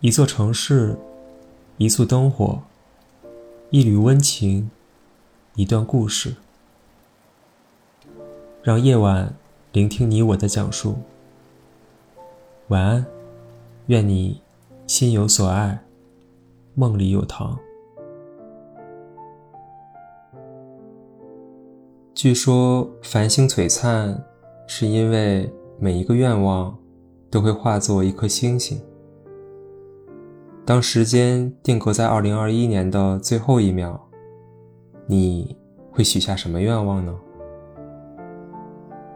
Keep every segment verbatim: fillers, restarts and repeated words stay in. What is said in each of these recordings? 一座城市，一簇灯火，一缕温情，一段故事，让夜晚聆听你我的讲述。晚安，愿你心有所爱，梦里有糖。据说繁星璀璨，是因为每一个愿望都会化作一颗星星。当时间定格在二零二一年的最后一秒，你会许下什么愿望呢？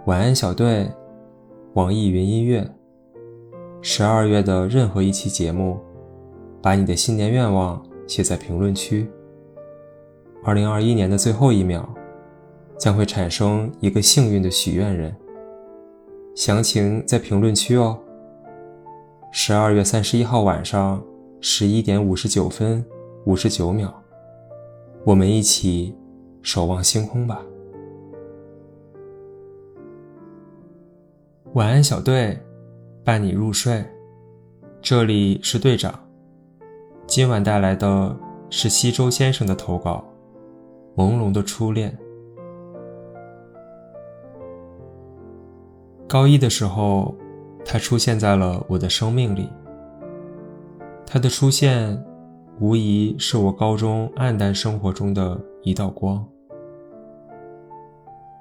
晚安小队，网易云音乐，十二月的任何一期节目，把你的新年愿望写在评论区。二零二一年的最后一秒，将会产生一个幸运的许愿人。详情在评论区哦。十二月三十一号晚上十一点五十九分五十九秒，我们一起守望星空吧。晚安小队，伴你入睡。这里是队长，今晚带来的是西周先生的投稿，朦胧的初恋。高一的时候，他出现在了我的生命里。他的出现无疑是我高中暗淡生活中的一道光。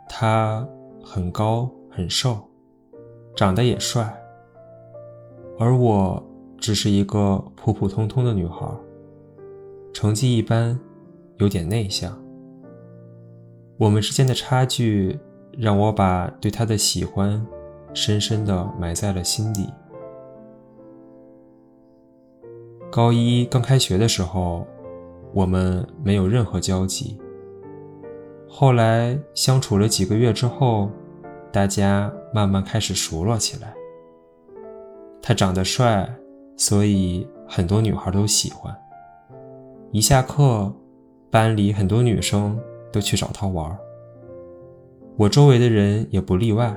他很高很瘦，长得也帅，而我只是一个普普通通的女孩，成绩一般，有点内向。我们之间的差距让我把对他的喜欢深深地埋在了心底。高一刚开学的时候，我们没有任何交集。后来相处了几个月之后，大家慢慢开始熟络起来。他长得帅，所以很多女孩都喜欢。一下课，班里很多女生都去找他玩。我周围的人也不例外，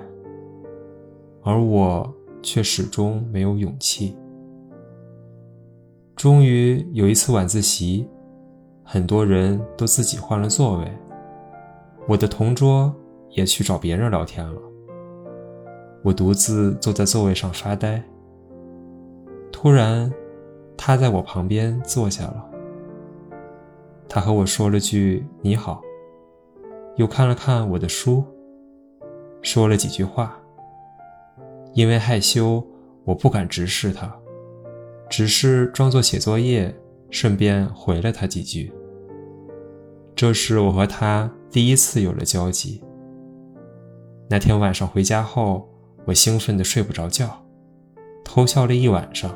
而我却始终没有勇气。终于有一次晚自习，很多人都自己换了座位，我的同桌也去找别人聊天了。我独自坐在座位上发呆，突然他在我旁边坐下了。他和我说了句你好，又看了看我的书，说了几句话。因为害羞，我不敢直视他，只是装作写作业，顺便回了他几句。这是我和他第一次有了交集。那天晚上回家后，我兴奋地睡不着觉，偷笑了一晚上。